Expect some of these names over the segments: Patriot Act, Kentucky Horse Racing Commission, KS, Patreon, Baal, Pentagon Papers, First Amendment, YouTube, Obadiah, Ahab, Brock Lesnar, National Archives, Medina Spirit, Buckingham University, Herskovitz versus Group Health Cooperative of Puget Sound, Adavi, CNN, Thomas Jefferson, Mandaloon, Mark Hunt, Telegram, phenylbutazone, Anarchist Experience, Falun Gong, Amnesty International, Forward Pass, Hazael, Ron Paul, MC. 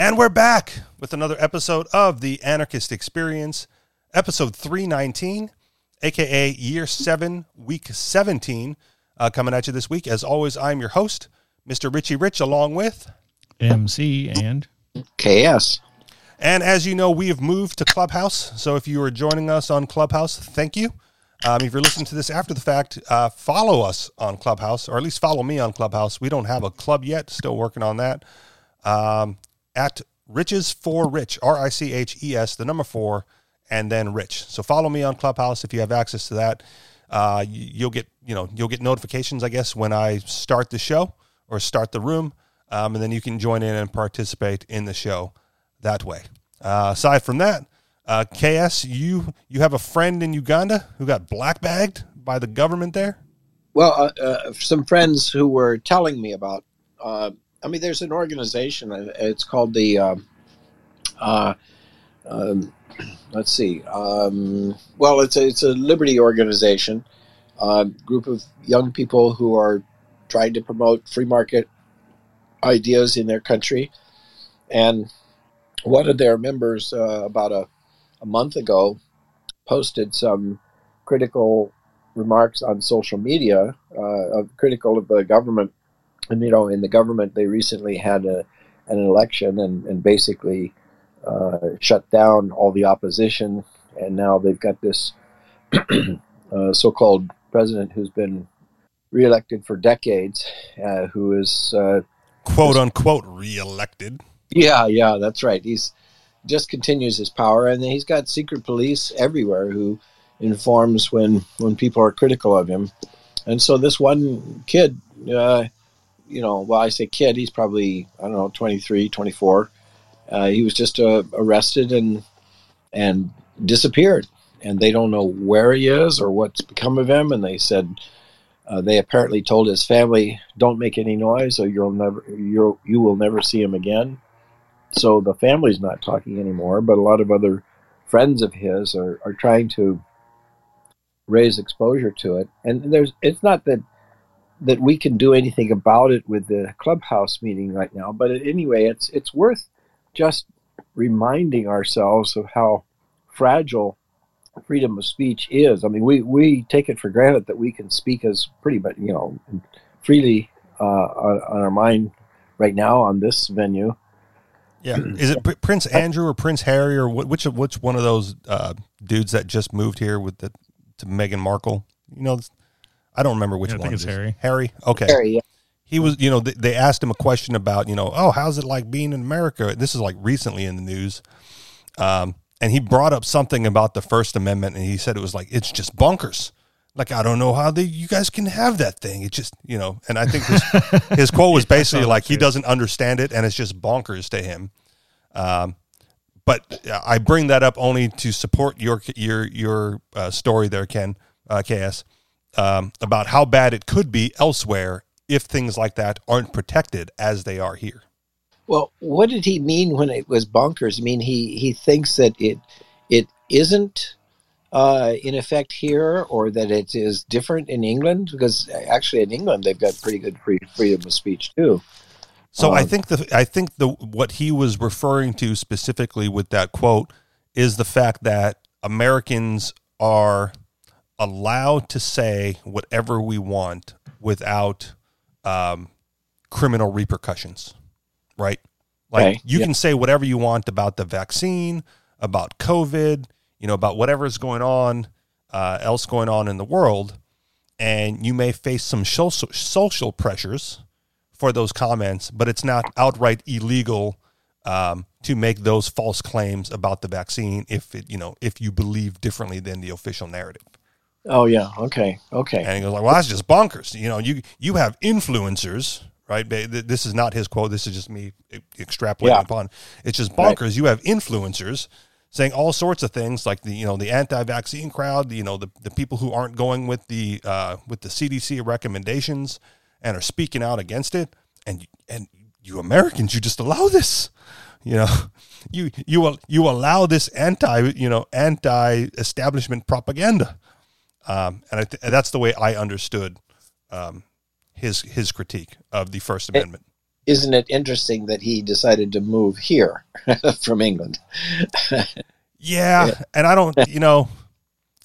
And we're back with another episode of the Anarchist Experience, episode 319, aka year 7, week 17, coming at you this week. As always, I'm your host, Mr. Richie Rich, along with MC and KS. And as you know, we have moved to Clubhouse. So if you are joining us on Clubhouse, thank you. If you're listening to this after the fact, follow us on Clubhouse, or at least follow me on Clubhouse. We don't have a club yet. Still working on that. At Riches for Rich, R-I-C-H-E-S, the number 4, and then Rich. So follow me on Clubhouse if you have access to that. You'll get notifications, I guess, when I start the show or start the room, and then you can join in and participate in the show that way. Aside from that, KS, you have a friend in Uganda who got black-bagged by the government there? Well, some friends who were telling me about. There's an organization. It's called the, it's a liberty organization, a group of young people who are trying to promote free market ideas in their country. And one of their members about a month ago posted some critical remarks on social media, critical of the government. And, you know, in the government, they recently had an election and basically shut down all the opposition. And now they've got this so-called president who's been reelected for decades, who is... quote-unquote reelected. Yeah, that's right. He's just continues his power. And he's got secret police everywhere who informs when people are critical of him. And so this one kid... I say kid, he's probably, 23, 24. He was just arrested and disappeared. And they don't know where he is or what's become of him. And they said, they apparently told his family, don't make any noise or you will never see him again. So the family's not talking anymore, but a lot of other friends of his are trying to raise exposure to it. And it's not that we can do anything about it with the Clubhouse meeting right now. But anyway, it's worth just reminding ourselves of how fragile freedom of speech is. I mean, we take it for granted that we can speak as freely on our mind right now on this venue. Yeah. Is it Prince Andrew or Prince Harry or which one of those dudes that just moved here to Meghan Markle? I don't remember which one. I think it's Harry. Harry? Okay. Harry, yeah. He was, they asked him a question about, how's it like being in America? This is like recently in the news. And he brought up something about the First Amendment, and he said it was like, it's just bonkers. Like, I don't know how you guys can have that thing. It just, and I think his quote was basically like, he doesn't understand it, and it's just bonkers to him. But I bring that up only to support your story there, Ken, KS. About how bad it could be elsewhere if things like that aren't protected as they are here. Well, what did he mean when it was bonkers? I mean, he thinks that it isn't in effect here, or that it is different in England, because actually in England they've got pretty good freedom of speech too. So I think what he was referring to specifically with that quote is the fact that Americans are allowed to say whatever we want without criminal repercussions, right? Like you can say whatever you want about the vaccine, about COVID, about whatever's going on, else going on in the world, and you may face some social pressures for those comments, but it's not outright illegal to make those false claims about the vaccine if you believe differently than the official narrative. Oh yeah. Okay. And he goes like, "Well, that's just bonkers." You have influencers, right? This is not his quote. This is just me extrapolating upon. It's just bonkers. Right. You have influencers saying all sorts of things, like the anti-vaccine crowd, the people who aren't going with the CDC recommendations and are speaking out against it. And you Americans, you just allow this. You allow this anti-establishment propaganda. And that's the way I understood his critique of the First Amendment. isn't it interesting that he decided to move here from England? Yeah, and I don't, you know,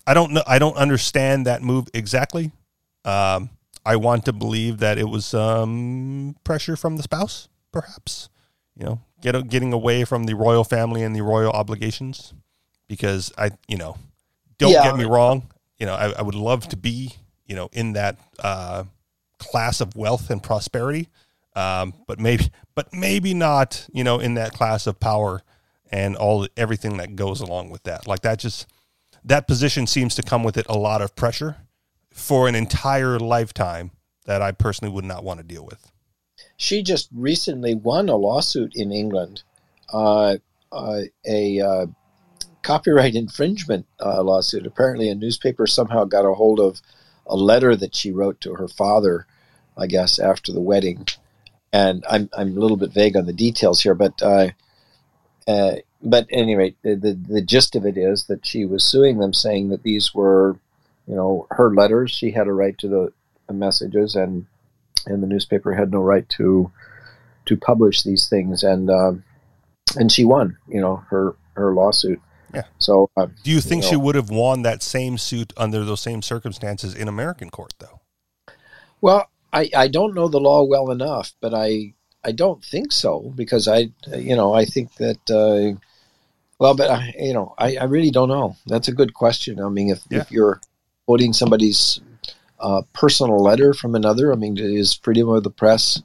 I don't know, I don't understand that move exactly. I want to believe that it was pressure from the spouse, perhaps. You know, getting away from the royal family and the royal obligations, because I, you know, don't get me wrong, you know, I would love to be, you know, in that class of wealth and prosperity, but maybe not, you know, in that class of power and everything that goes along with that. Like that position seems to come with it a lot of pressure for an entire lifetime that I personally would not want to deal with. She just recently won a lawsuit in England, a copyright infringement lawsuit. Apparently a newspaper somehow got a hold of a letter that she wrote to her father, I guess, after the wedding. And I'm a little bit vague on the details here, but at any rate, the gist of it is that she was suing them, saying that these were, you know, her letters. She had a right to the messages, and the newspaper had no right to publish these things. And she won, you know, her lawsuit. Yeah. So, do you think she would have won that same suit under those same circumstances in American court, though? Well, I don't know the law well enough, but I don't think so, because I think that, I really don't know. That's a good question. I mean, if you're quoting somebody's personal letter from another, I mean, is freedom of the press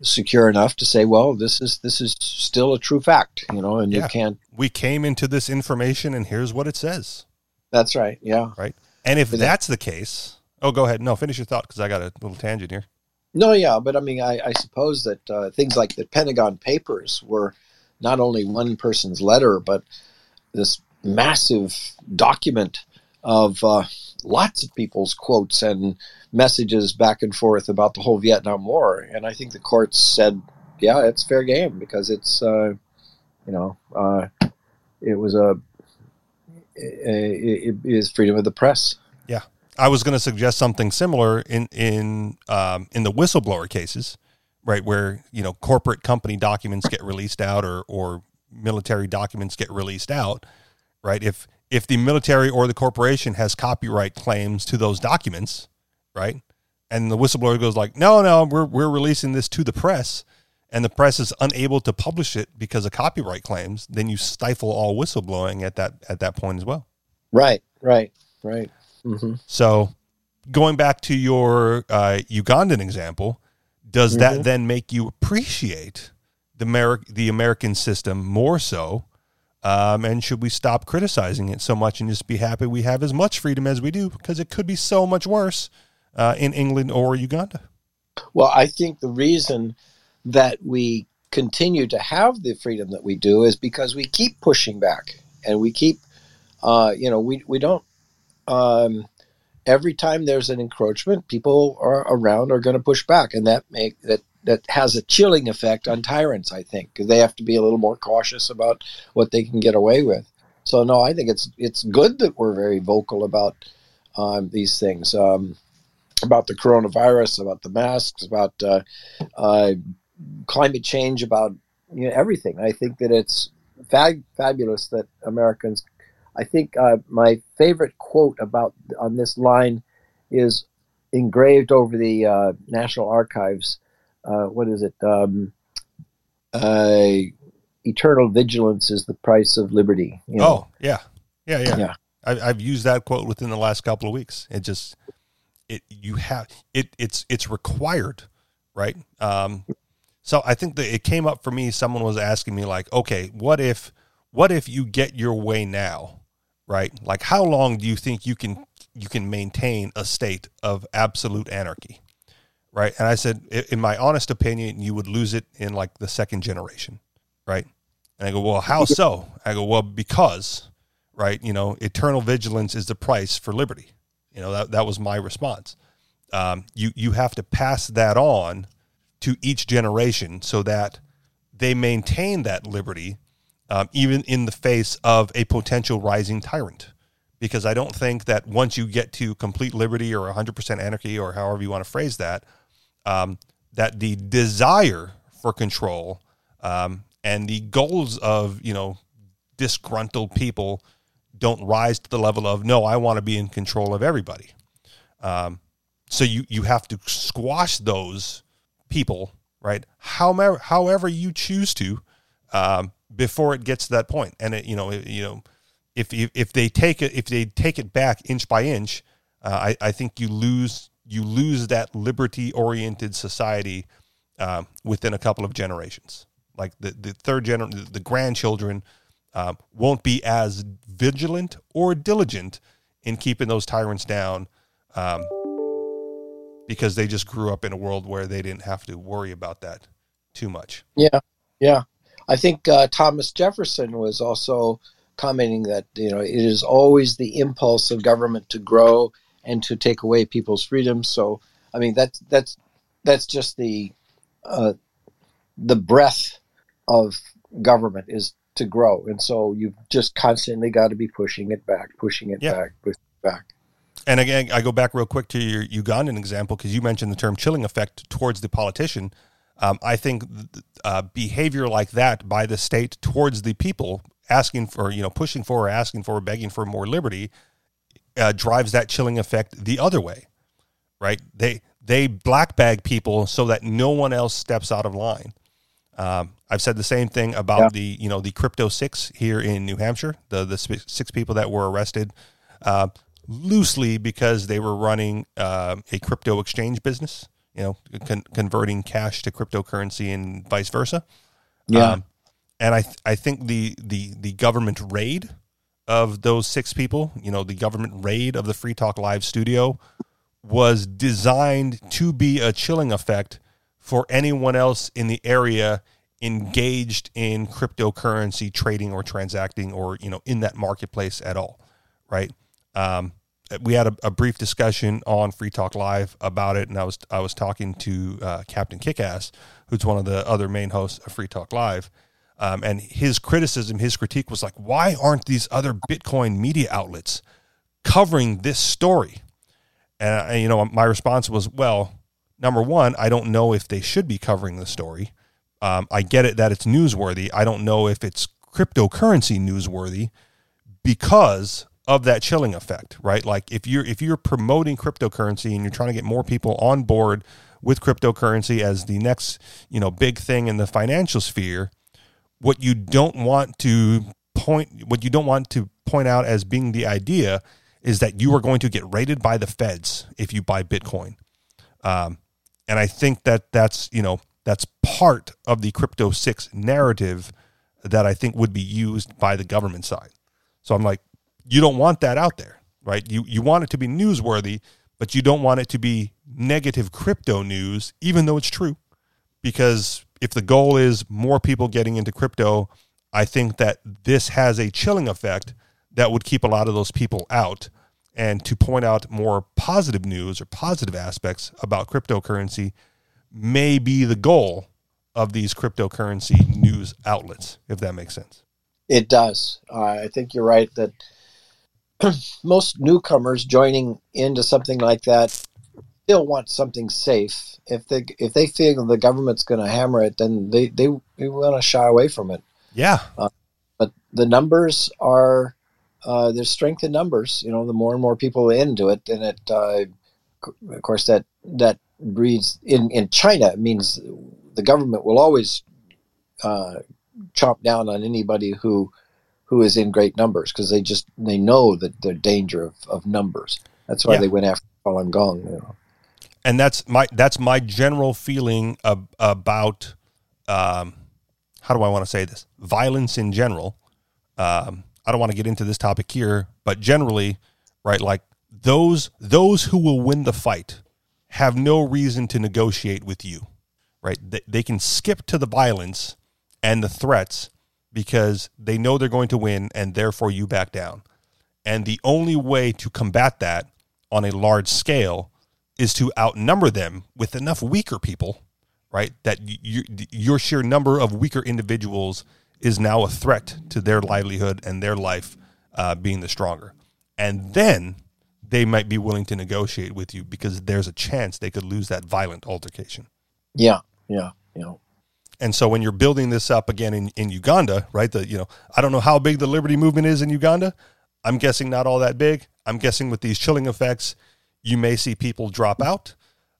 secure enough to say, well, this is still a true fact, you know, and you can't. We came into this information and here's what it says. That's right. Yeah. Right. And if that's the case, oh, go ahead. No, finish your thought, because I got a little tangent here. No, yeah, but I mean, I suppose that things like the Pentagon Papers were not only one person's letter, but this massive document of lots of people's quotes and messages back and forth about the whole Vietnam War. And I think the courts said, yeah, it's fair game, because it's, it was it is freedom of the press. Yeah. I was going to suggest something similar in the whistleblower cases, right, where, you know, corporate company documents get released out or military documents get released out, right? If the military or the corporation has copyright claims to those documents, right, and the whistleblower goes like, no, we're releasing this to the press, and the press is unable to publish it because of copyright claims, then you stifle all whistleblowing at that point as well. Right. Mm-hmm. So going back to your Ugandan example, does that then make you appreciate the American system more so? And should we stop criticizing it so much and just be happy we have as much freedom as we do? Because it could be so much worse in England or Uganda. Well, I think the reason that we continue to have the freedom that we do is because we keep pushing back, and we keep, we don't. Every time there's an encroachment, people are going to push back, and that has a chilling effect on tyrants, I think, because they have to be a little more cautious about what they can get away with. So no, I think it's good that we're very vocal about these things, about the coronavirus, about the masks, about climate change, about, you know, everything. I think that it's fabulous that Americans. I think my favorite quote on this line is engraved over the National Archives. What is it? Eternal vigilance is the price of liberty. You know? Oh, yeah. I've used that quote within the last couple of weeks. It just it's required, right? So I think that it came up for me. Someone was asking me like, okay, what if you get your way now? Right? Like, how long do you think you can maintain a state of absolute anarchy? Right? And I said, in my honest opinion, you would lose it in like the second generation. Right? And I go, well, how so? I go, well, because, right, you know, eternal vigilance is the price for liberty. You know, that was my response. You have to pass that on to each generation so that they maintain that liberty, even in the face of a potential rising tyrant, because I don't think that once you get to complete liberty or 100% anarchy, or however you want to phrase that, that the desire for control and the goals of, you know, disgruntled people don't rise to the level of, no, I want to be in control of everybody. So you have to squash those people, right? However you choose to, before it gets to that point. And if they take it back inch by inch, I think you lose that liberty-oriented society within a couple of generations. Like the third generation, the grandchildren won't be as vigilant or diligent in keeping those tyrants down because they just grew up in a world where they didn't have to worry about that too much. Yeah. I think Thomas Jefferson was also commenting that, you know, it is always the impulse of government to grow and to take away people's freedoms. So, I mean, that's just the breadth of government is to grow. And so you've just constantly got to be pushing it back. And again, I go back real quick to your Ugandan example, because you mentioned the term chilling effect towards the politician. I think behavior like that by the state towards the people asking for, you know, pushing for, or asking for, or begging for more liberty drives that chilling effect the other way, right? They black bag people so that no one else steps out of line. I've said the same thing about the Crypto Six here in New Hampshire, the six people that were arrested loosely because they were running a crypto exchange business, you know, converting cash to cryptocurrency and vice versa. Yeah. And I think the government raid of those six people, you know, the government raid of the Free Talk Live studio was designed to be a chilling effect for anyone else in the area engaged in cryptocurrency trading or transacting or, you know, in that marketplace at all, right? We had a brief discussion on Free Talk Live about it, and I was talking to Captain Kickass, who's one of the other main hosts of Free Talk Live. And his critique was like, why aren't these other Bitcoin media outlets covering this story? And, you know, my response was, well, number one, I don't know if they should be covering the story. I get it that it's newsworthy. I don't know if it's cryptocurrency newsworthy because of that chilling effect, right? Like if you're promoting cryptocurrency and you're trying to get more people on board with cryptocurrency as the next, you know, big thing in the financial sphere, what you don't want to point out as being the idea is that you are going to get raided by the feds if you buy Bitcoin. And I think that's part of the Crypto 6 narrative that I think would be used by the government side. So I'm like, you don't want that out there, right? You want it to be newsworthy, but you don't want it to be negative crypto news, even though it's true, because if the goal is more people getting into crypto, I think that this has a chilling effect that would keep a lot of those people out. And to point out more positive news or positive aspects about cryptocurrency may be the goal of these cryptocurrency news outlets, if that makes sense. It does. I think you're right that most newcomers joining into something like that still want something safe. If they feel the government's going to hammer it, then they want to shy away from it. Yeah. But the numbers are there's strength in numbers. You know, the more and more people into it, and it of course that breeds in China. It means the government will always chomp down on anybody who is in great numbers because they know that the danger of numbers. That's why they went after Falun Gong. You know. And that's my general feeling about how do I want to say this? Violence in general. I don't want to get into this topic here, but generally, right? Like those who will win the fight have no reason to negotiate with you, right? They can skip to the violence and the threats because they know they're going to win, and therefore you back down. And the only way to combat that on a large scale is to outnumber them with enough weaker people, right? That your sheer number of weaker individuals is now a threat to their livelihood and their life being the stronger. And then they might be willing to negotiate with you because there's a chance they could lose that violent altercation. Yeah. And so when you're building this up again in Uganda, right, I don't know how big the Liberty Movement is in Uganda. I'm guessing not all that big. I'm guessing with these chilling effects, you may see people drop out.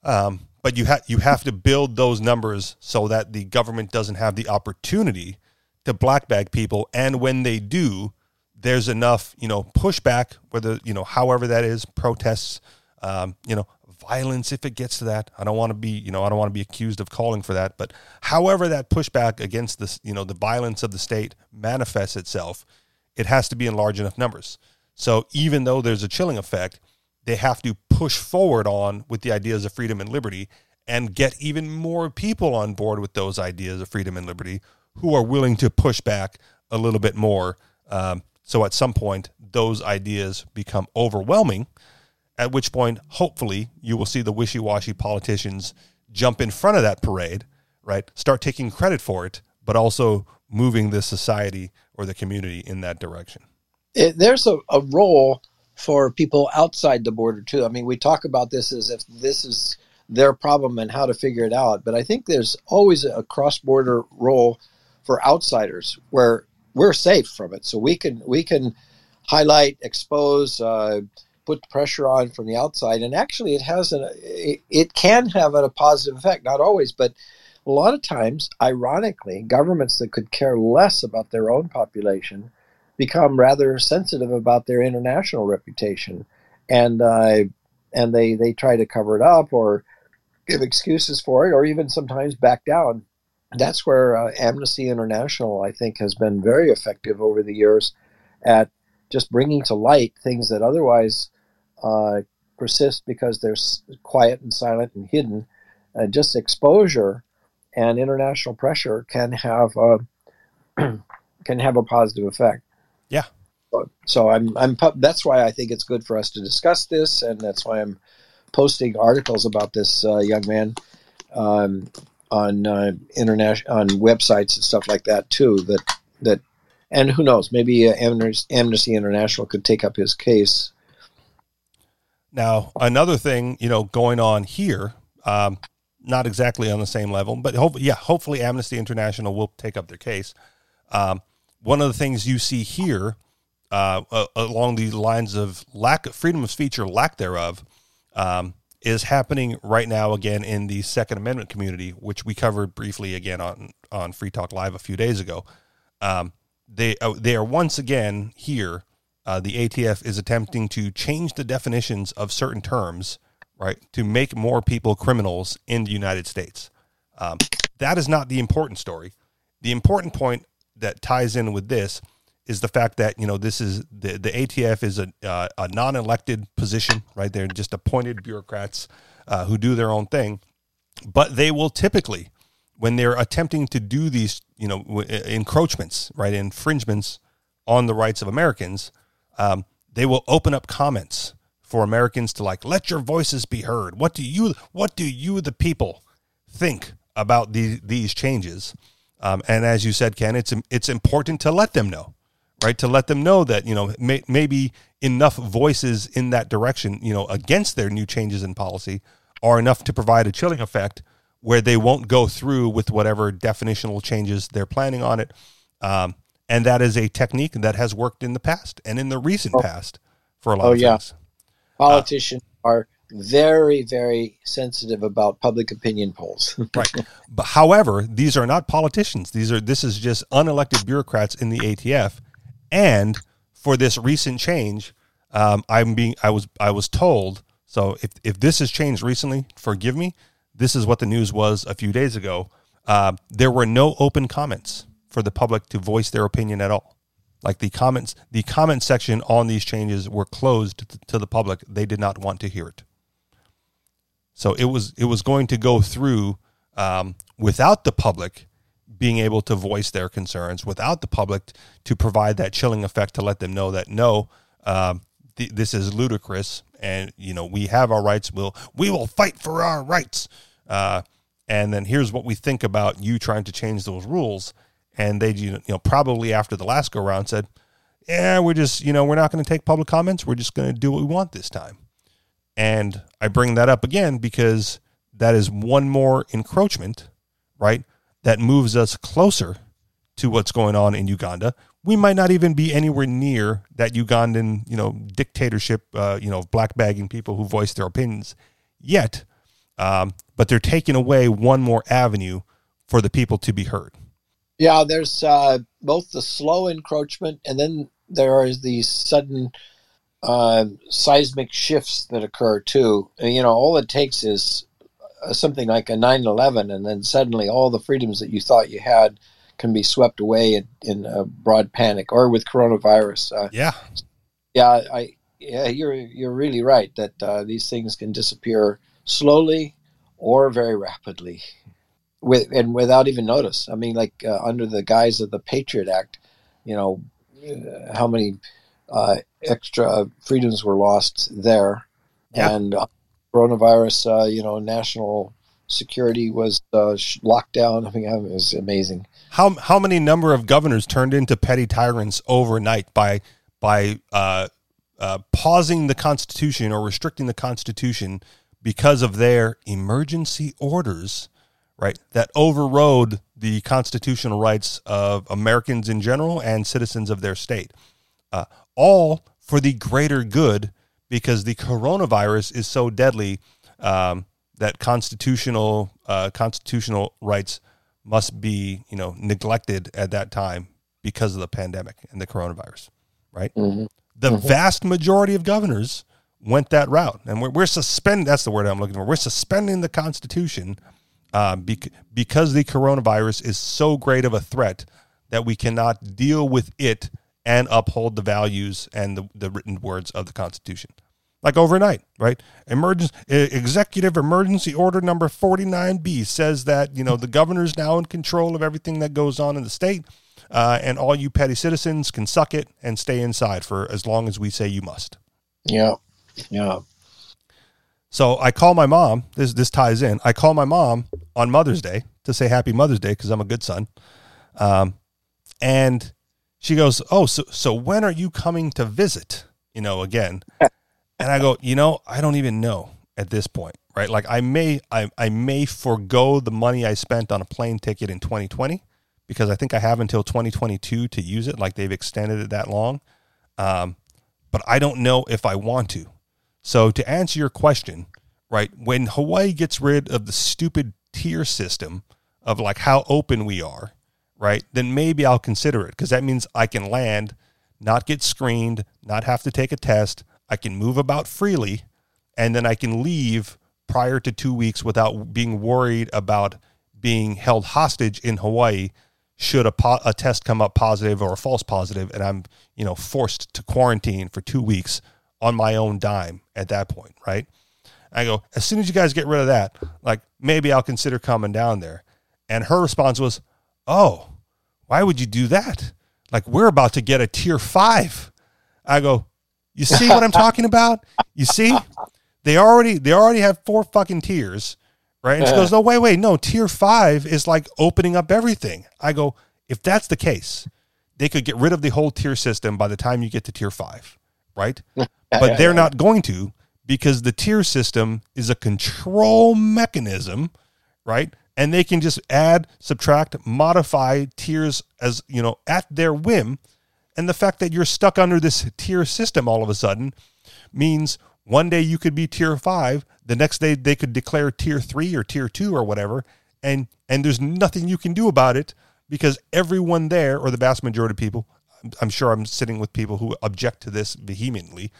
But you have to build those numbers so that the government doesn't have the opportunity to black bag people. And when they do, there's enough, pushback, whether, however that is, protests, violence, if it gets to that. I don't want to be accused of calling for that, but however that pushback against this, the violence of the state manifests itself, it has to be in large enough numbers. So even though there's a chilling effect, they have to push forward on with the ideas of freedom and liberty and get even more people on board with those ideas of freedom and liberty who are willing to push back a little bit more. So at some point, those ideas become overwhelming, at which point, hopefully, you will see the wishy-washy politicians jump in front of that parade, right? Start taking credit for it, but also moving the society or the community in that direction. There's a role for people outside the border too. I mean, we talk about this as if this is their problem and how to figure it out, but I think there's always a cross-border role for outsiders where we're safe from it. So we can highlight, expose, put pressure on from the outside, and actually it can have a positive effect, not always, but a lot of times, ironically, governments that could care less about their own population become rather sensitive about their international reputation, and they try to cover it up or give excuses for it, or even sometimes back down. That's where Amnesty International, I think, has been very effective over the years at just bringing to light things that otherwise persist because they're quiet and silent and hidden. Just exposure and international pressure can have a positive effect. Yeah. So that's why I think it's good for us to discuss this, and that's why I'm posting articles about this young man on websites and stuff like that too. That, and who knows, maybe Amnesty International could take up his case. Now, another thing, going on here, not exactly on the same level, but hopefully Amnesty International will take up their case. One of the things you see here, along the lines of lack of freedom of speech or lack thereof, is happening right now again in the Second Amendment community, which we covered briefly again on Free Talk Live a few days ago. They are once again here. The ATF is attempting to change the definitions of certain terms, right, to make more people criminals in the United States. That is not the important story. The important point that ties in with this is the fact that, this is the ATF is a non-elected position, right? They're just appointed bureaucrats who do their own thing, but they will typically, when they're attempting to do these, encroachments, right, infringements on the rights of Americans, they will open up comments for Americans to let your voices be heard. What do you, the people, think about these changes? And as you said, Ken, it's important to let them know, right? To let them know that, maybe enough voices in that direction, against their new changes in policy are enough to provide a chilling effect where they won't go through with whatever definitional changes they're planning on it. And that is a technique that has worked in the past and in the recent past for a lot of things. Politicians are very, very sensitive about public opinion polls. Right. But however, these are not politicians. This is just unelected bureaucrats in the ATF. And for this recent change, I was told, so if this has changed recently, forgive me, this is what the news was a few days ago. There were no open comments for the public to voice their opinion at all. Like the comment section on these changes were closed to the public. They did not want to hear it. So it was going to go through without the public being able to voice their concerns, without the public to provide that chilling effect to let them know that this is ludicrous, and we have our rights. We will fight for our rights. And then here's what we think about you trying to change those rules. And they, probably after the last go round said, yeah, we're just, we're not going to take public comments. We're just going to do what we want this time. And I bring that up again because that is one more encroachment, right, that moves us closer to what's going on in Uganda. We might not even be anywhere near that Ugandan, dictatorship, black bagging people who voice their opinions yet. But they're taking away one more avenue for the people to be heard. Yeah, there's both the slow encroachment and then there is the sudden seismic shifts that occur too. All it takes is something like a 9/11, and then suddenly all the freedoms that you thought you had can be swept away in a broad panic, or with coronavirus. You're really right that these things can disappear slowly or very rapidly, and without even notice. I mean, like under the guise of the Patriot Act, how many extra freedoms were lost there, and coronavirus, national security was locked down. I mean, it was amazing. How many number of governors turned into petty tyrants overnight by pausing the Constitution or restricting the Constitution because of their emergency orders, right, that overrode the constitutional rights of Americans in general and citizens of their state, all for the greater good, because the coronavirus is so deadly that constitutional rights must be, neglected at that time because of the pandemic and the coronavirus, right? Mm-hmm. The vast majority of governors went that route, and we're suspending. That's the word I'm looking for. We're suspending the Constitution because the coronavirus is so great of a threat that we cannot deal with it and uphold the values and the written words of the Constitution. Like overnight, right? Executive Emergency Order Number 49B says that, the governor's now in control of everything that goes on in the state, and all you petty citizens can suck it and stay inside for as long as we say you must. Yeah. Yeah. So I call my mom. This ties in. I call my mom on Mother's Day to say Happy Mother's Day because I'm a good son. And she goes, "Oh, so when are you coming to visit?" Again, and I go, I don't even know at this point, right? Like I may forego the money I spent on a plane ticket in 2020 because I think I have until 2022 to use it. Like they've extended it that long, but I don't know if I want to. So to answer your question, right, when Hawaii gets rid of the stupid tier system of like how open we are, right, then maybe I'll consider it, because that means I can land, not get screened, not have to take a test. I can move about freely, and then I can leave prior to 2 weeks without being worried about being held hostage in Hawaii should a test come up positive or a false positive, and I'm, forced to quarantine for 2 weeks on my own dime at that point, right? I go, as soon as you guys get rid of that, like maybe I'll consider coming down there. And her response was, "Oh, why would you do that? Like, we're about to get a tier 5. I go, "You see what I'm talking about? You see, they already have 4 fucking tiers, right?" And she goes, "No, wait, no. Tier 5 is like opening up everything." I go, "If that's the case, they could get rid of the whole tier system by the time you get to tier 5, right?" But they're not going to, because the tier system is a control mechanism, right? And they can just add, subtract, modify tiers as, at their whim. And the fact that you're stuck under this tier system all of a sudden means one day you could be tier 5, the next day they could declare tier 3 or tier 2 or whatever, and there's nothing you can do about it, because everyone there, or the vast majority of people, I'm sure I'm sitting with people who object to this vehemently,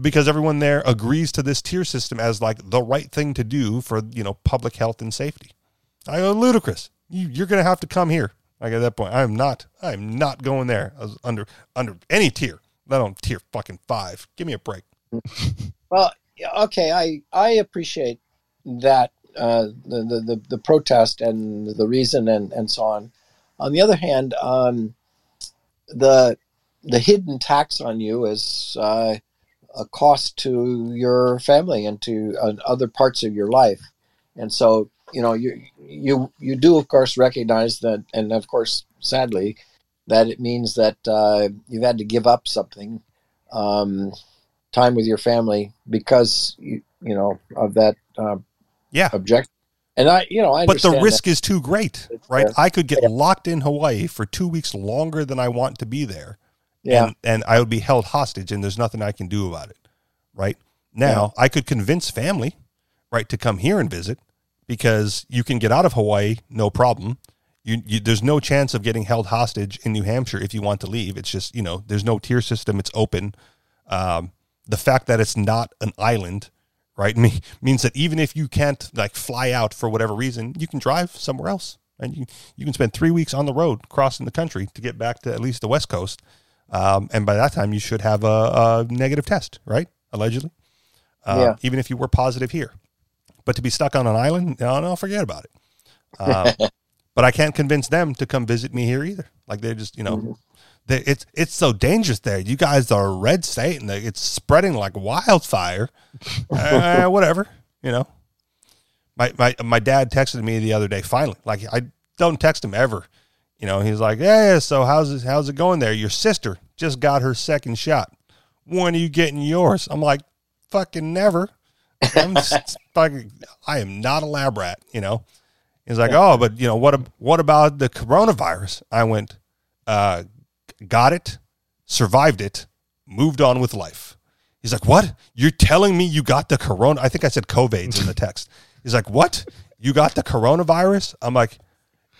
because everyone there agrees to this tier system as like the right thing to do for, public health and safety. I go, ludicrous. You're going to have to come here. Like at that point, I'm not going there. I was under any tier, let alone tier fucking 5. Give me a break. Well, okay. I appreciate that, the protest and the reason and so on. On the other hand, the hidden tax on you is, a cost to your family and to other parts of your life. And so, you do of course recognize that. And of course, sadly, that it means that, you've had to give up something, time with your family because of that, Yeah. Objective. And I but the risk is too great, right? I could get locked in Hawaii for 2 weeks longer than I want to be there. Yeah. And I would be held hostage, and there's nothing I can do about it. Right now, I could convince family, right, to come here and visit because you can get out of Hawaii, no problem. You there's no chance of getting held hostage in New Hampshire if you want to leave. It's just, there's no tier system. It's open. The fact that it's not an island, right, means that even if you can't fly out for whatever reason, you can drive somewhere else, and you can spend 3 weeks on the road crossing the country to get back to at least the West Coast. And by that time, you should have a negative test, right? Allegedly, even if you were positive here. But to be stuck on an island, no, forget about it. But I can't convince them to come visit me here either. They're just, it's so dangerous there. You guys are a red state, and it's spreading like wildfire. Whatever, My dad texted me the other day. Finally, I don't text him ever. He's like, yeah. So how's it going there? Your sister just got her second shot. When are you getting yours? I'm like, fucking never. I am not a lab rat. He's like, oh, but what about the coronavirus? I went, got it, survived it, moved on with life. He's like, what? You're telling me you got the corona? I think I said COVID in the text. He's like, what? You got the coronavirus? I'm like,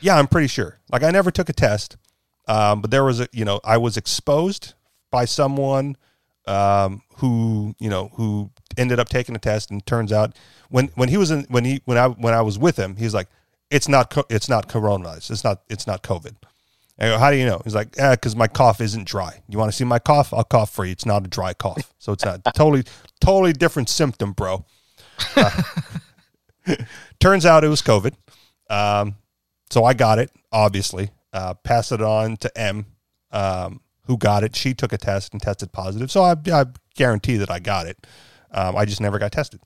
yeah, I'm pretty sure. I never took a test, but there was I was exposed by someone who ended up taking a test, and turns out when I was with him, he's like, it's not coronavirus. It's not COVID. I go, how do you know? He's like, because my cough isn't dry. You want to see my cough? I'll cough for you. It's not a dry cough. So it's not totally different symptom, bro. Turns out it was COVID. So I got it, obviously. Pass it on to M, who got it. She took a test and tested positive. So I guarantee that I got it. I just never got tested.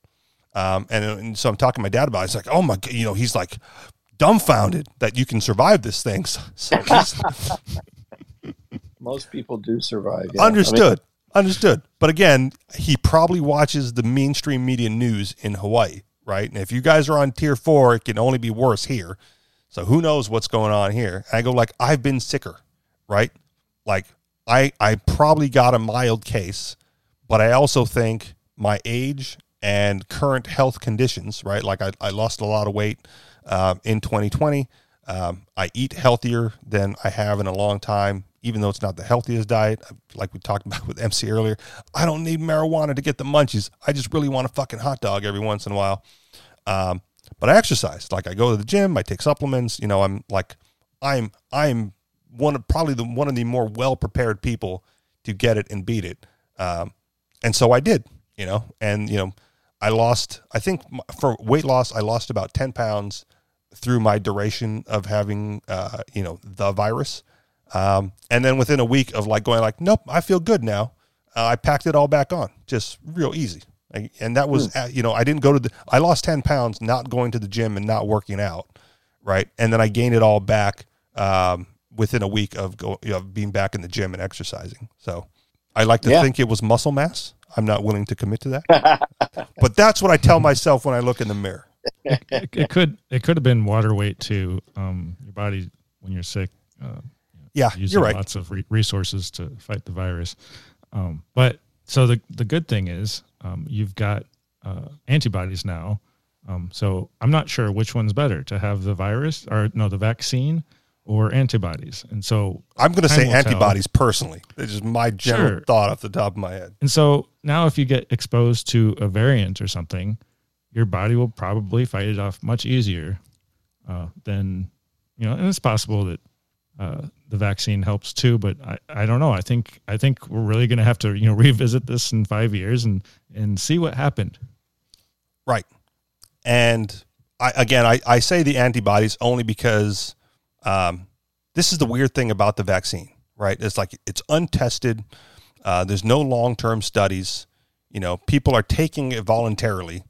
And so I'm talking to my dad about it. It's like, oh my, he's like, dumbfounded that you can survive this thing. So most people do survive. Yeah. Understood. But again, he probably watches the mainstream media news in Hawaii, right? And if you guys are on tier 4, it can only be worse here. So who knows what's going on here? And I go I've been sicker, right? I probably got a mild case, but I also think my age and current health conditions, right? I lost a lot of weight in 2020. I eat healthier than I have in a long time, even though it's not the healthiest diet. Like we talked about with MC earlier, I don't need marijuana to get the munchies. I just really want a fucking hot dog every once in a while. But I exercise. I go to the gym, I take supplements. I'm one of the more well-prepared people to get it and beat it. And so I did, I lost, I think for weight loss, I lost about 10 pounds through my duration of having, the virus. And then within a week of going nope, I feel good now. I packed it all back on, just real easy. And that was, I didn't go to I lost 10 pounds, not going to the gym and not working out. Right. And then I gained it all back, within a week of being back in the gym and exercising. So I like to think it was muscle mass. I'm not willing to commit to that, but that's what I tell myself when I look in the mirror. It could have been water weight too. Your body, when you're sick, using you're right. Lots of resources to fight the virus. But so the good thing is, you've got antibodies now. So I'm not sure which one's better, to have the virus the vaccine or antibodies. And so I'm going to say antibodies personally. It's just my general thought off the top of my head. And so now if you get exposed to a variant or something, your body will probably fight it off much easier than, and it's possible that the vaccine helps too, but I don't know. I think we're really going to have to, revisit this in 5 years and see what happened. Right. And I say the antibodies only because, this is the weird thing about the vaccine, right? It's it's untested. There's no long-term studies. People are taking it voluntarily.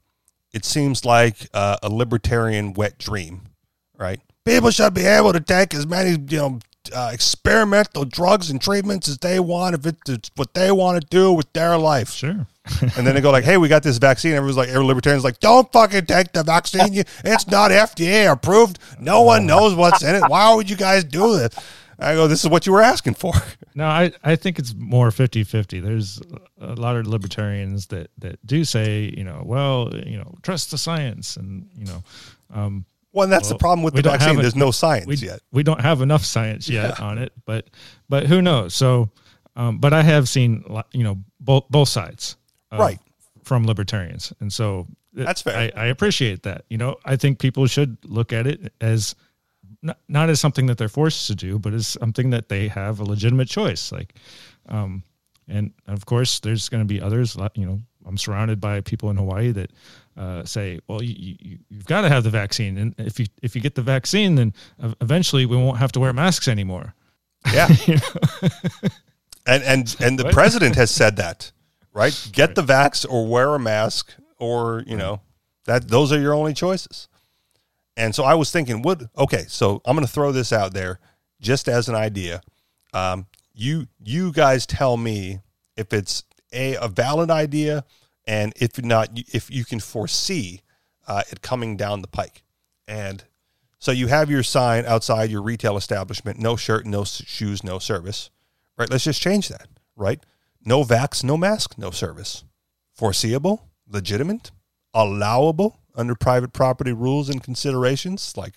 It seems like a libertarian wet dream, right? People should be able to take as many experimental drugs and treatments as they want, if it's what they want to do with their life. Sure. And then they go like, hey, we got this vaccine. Everyone's like, every libertarian's like, don't fucking take the vaccine. It's not FDA approved. No one knows what's in it. Why would you guys do this? I go, this is what you were asking for. No, I think it's more 50-50. There's a lot of libertarians that do say, trust the science. And, the problem with the vaccine. There's no science yet. We don't have enough science yet on it, but who knows? So, but I have seen, both sides. Right. From libertarians. And so that's fair. I appreciate that. I think people should look at it as not as something that they're forced to do, but as something that they have a legitimate choice. And of course there's going to be others, I'm surrounded by people in Hawaii that say, well, you've got to have the vaccine. And if you get the vaccine, then eventually we won't have to wear masks anymore. Yeah. And the president has said that, right? Get the vax or wear a mask or, that those are your only choices. And so I was thinking, so I'm going to throw this out there just as an idea. You guys tell me if it's a valid idea and if not, if you can foresee it coming down the pike. And so you have your sign outside your retail establishment, no shirt, no shoes, no service, right? Let's just change that, right? No vax, no mask, no service. Foreseeable, legitimate, allowable under private property rules and considerations. Like,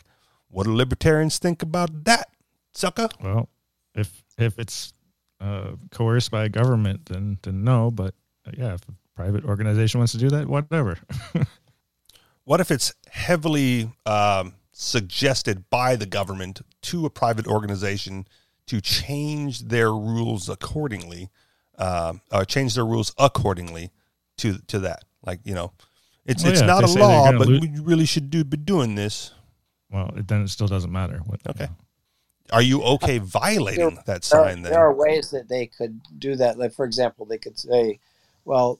what do libertarians think about that, sucker? Well, if it's coerced by a government, then no. But if a private organization wants to do that, whatever. What if it's heavily suggested by the government to a private organization to change their rules accordingly, to that? Like, It's not a law, but we really should be doing this. Well, then it still doesn't matter. Okay. Are you okay violating that sign then? There are ways that they could do that. Like, for example, they could say, well,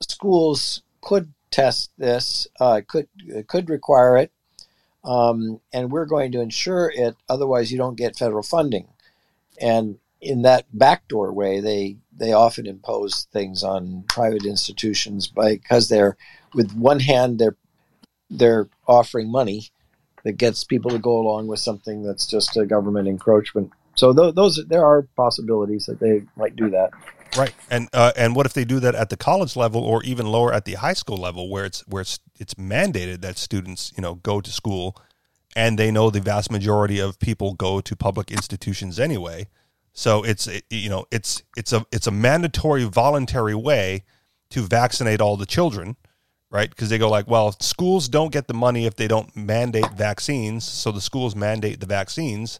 schools could test this, could require it, and we're going to ensure it. Otherwise, you don't get federal funding. And in that backdoor way, they often impose things on private institutions because they're, with one hand, they're offering money that gets people to go along with something that's just a government encroachment. So there are possibilities that they might do that. Right. And what if they do that at the college level or even lower at the high school level where it's mandated that students, go to school, and they know the vast majority of people go to public institutions anyway. So it's a mandatory, voluntary way to vaccinate all the children, right? Because they go like, well, schools don't get the money if they don't mandate vaccines, so the schools mandate the vaccines,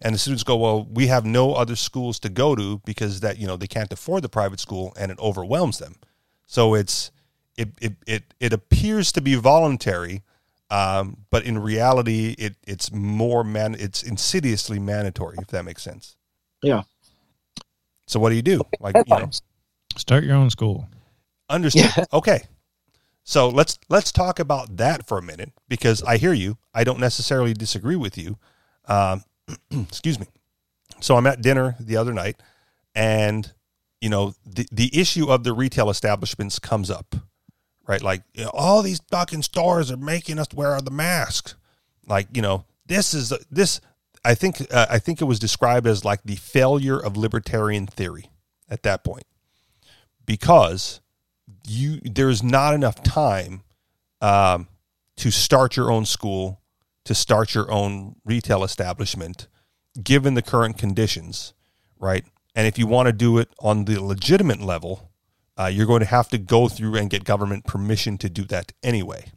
and the students go, well, we have no other schools to go to because that they can't afford the private school, and it overwhelms them. So it appears to be voluntary, but in reality, it's insidiously mandatory, if that makes sense. Yeah. So what do you do? Start your own school. Understood. Yeah. Okay. So let's talk about that for a minute, because I hear you. I don't necessarily disagree with you. Excuse me. So I'm at dinner the other night, and the issue of the retail establishments comes up, right? Like, all these fucking stores are making us wear the mask. Like, this is this. I think it was described as like the failure of libertarian theory at that point, because there's not enough time to start your own school, to start your own retail establishment, given the current conditions, right? And if you want to do it on the legitimate level, you're going to have to go through and get government permission to do that anyway.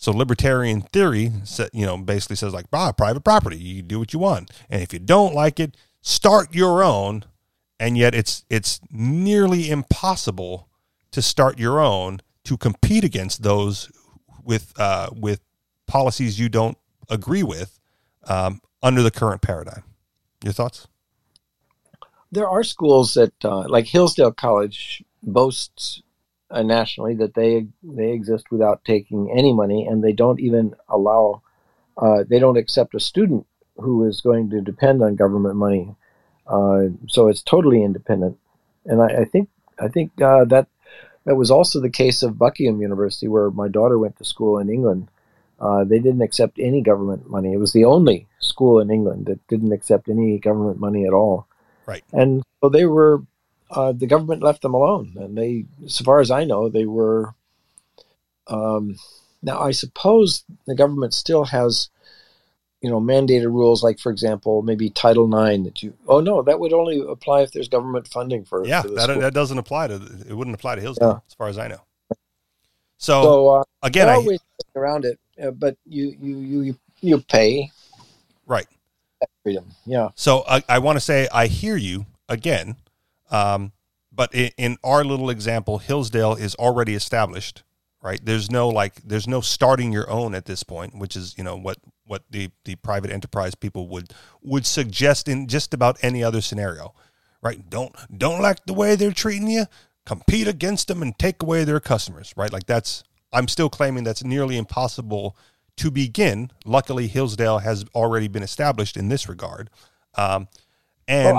So libertarian theory, basically says like, private property, you do what you want, and if you don't like it, start your own. And yet, it's nearly impossible to start your own to compete against those with policies you don't agree with under the current paradigm. Your thoughts? There are schools that, like Hillsdale College, boasts nationally that they exist without taking any money, and they don't even allow, they don't accept a student who is going to depend on government money. So it's totally independent. And I think that was also the case of Buckingham University, where my daughter went to school in England. They didn't accept any government money. It was the only school in England that didn't accept any government money at all. Right. And so they were, the government left them alone. And they, so far as I know, they were, now I suppose the government still has, you know, mandated rules, like, for example, maybe Title IX that you, oh no, that would only apply if there's government funding for, yeah, for that doesn't apply to, it wouldn't apply to Hillsdale, yeah, as far as I know. So again, I always around it, but you pay, right? Freedom, yeah. So I want to say I hear you again, but in our little example, Hillsdale is already established, right? There's no starting your own at this point, which is, you know, what the private enterprise people would suggest in just about any other scenario, right? Don't like the way they're treating you. Compete against them and take away their customers, right? Like I'm still claiming that's nearly impossible to begin. Luckily, Hillsdale has already been established in this regard. And well,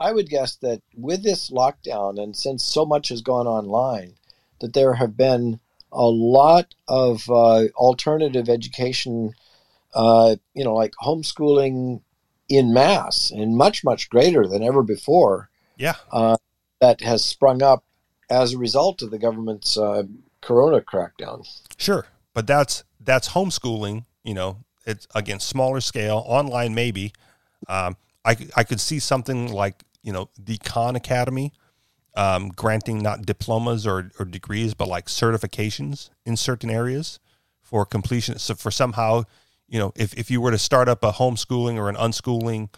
I would guess that with this lockdown, and since so much has gone online, that there have been a lot of alternative education, you know, like homeschooling in mass, and much, much greater than ever before. Yeah. That has sprung up as a result of the government's corona crackdown. Sure, but that's homeschooling. You know, it's again smaller scale, online maybe. I could see something like, you know, the Khan Academy granting not diplomas or degrees, but like certifications in certain areas for completion. So for somehow, you know, if you were to start up a homeschooling or an unschooling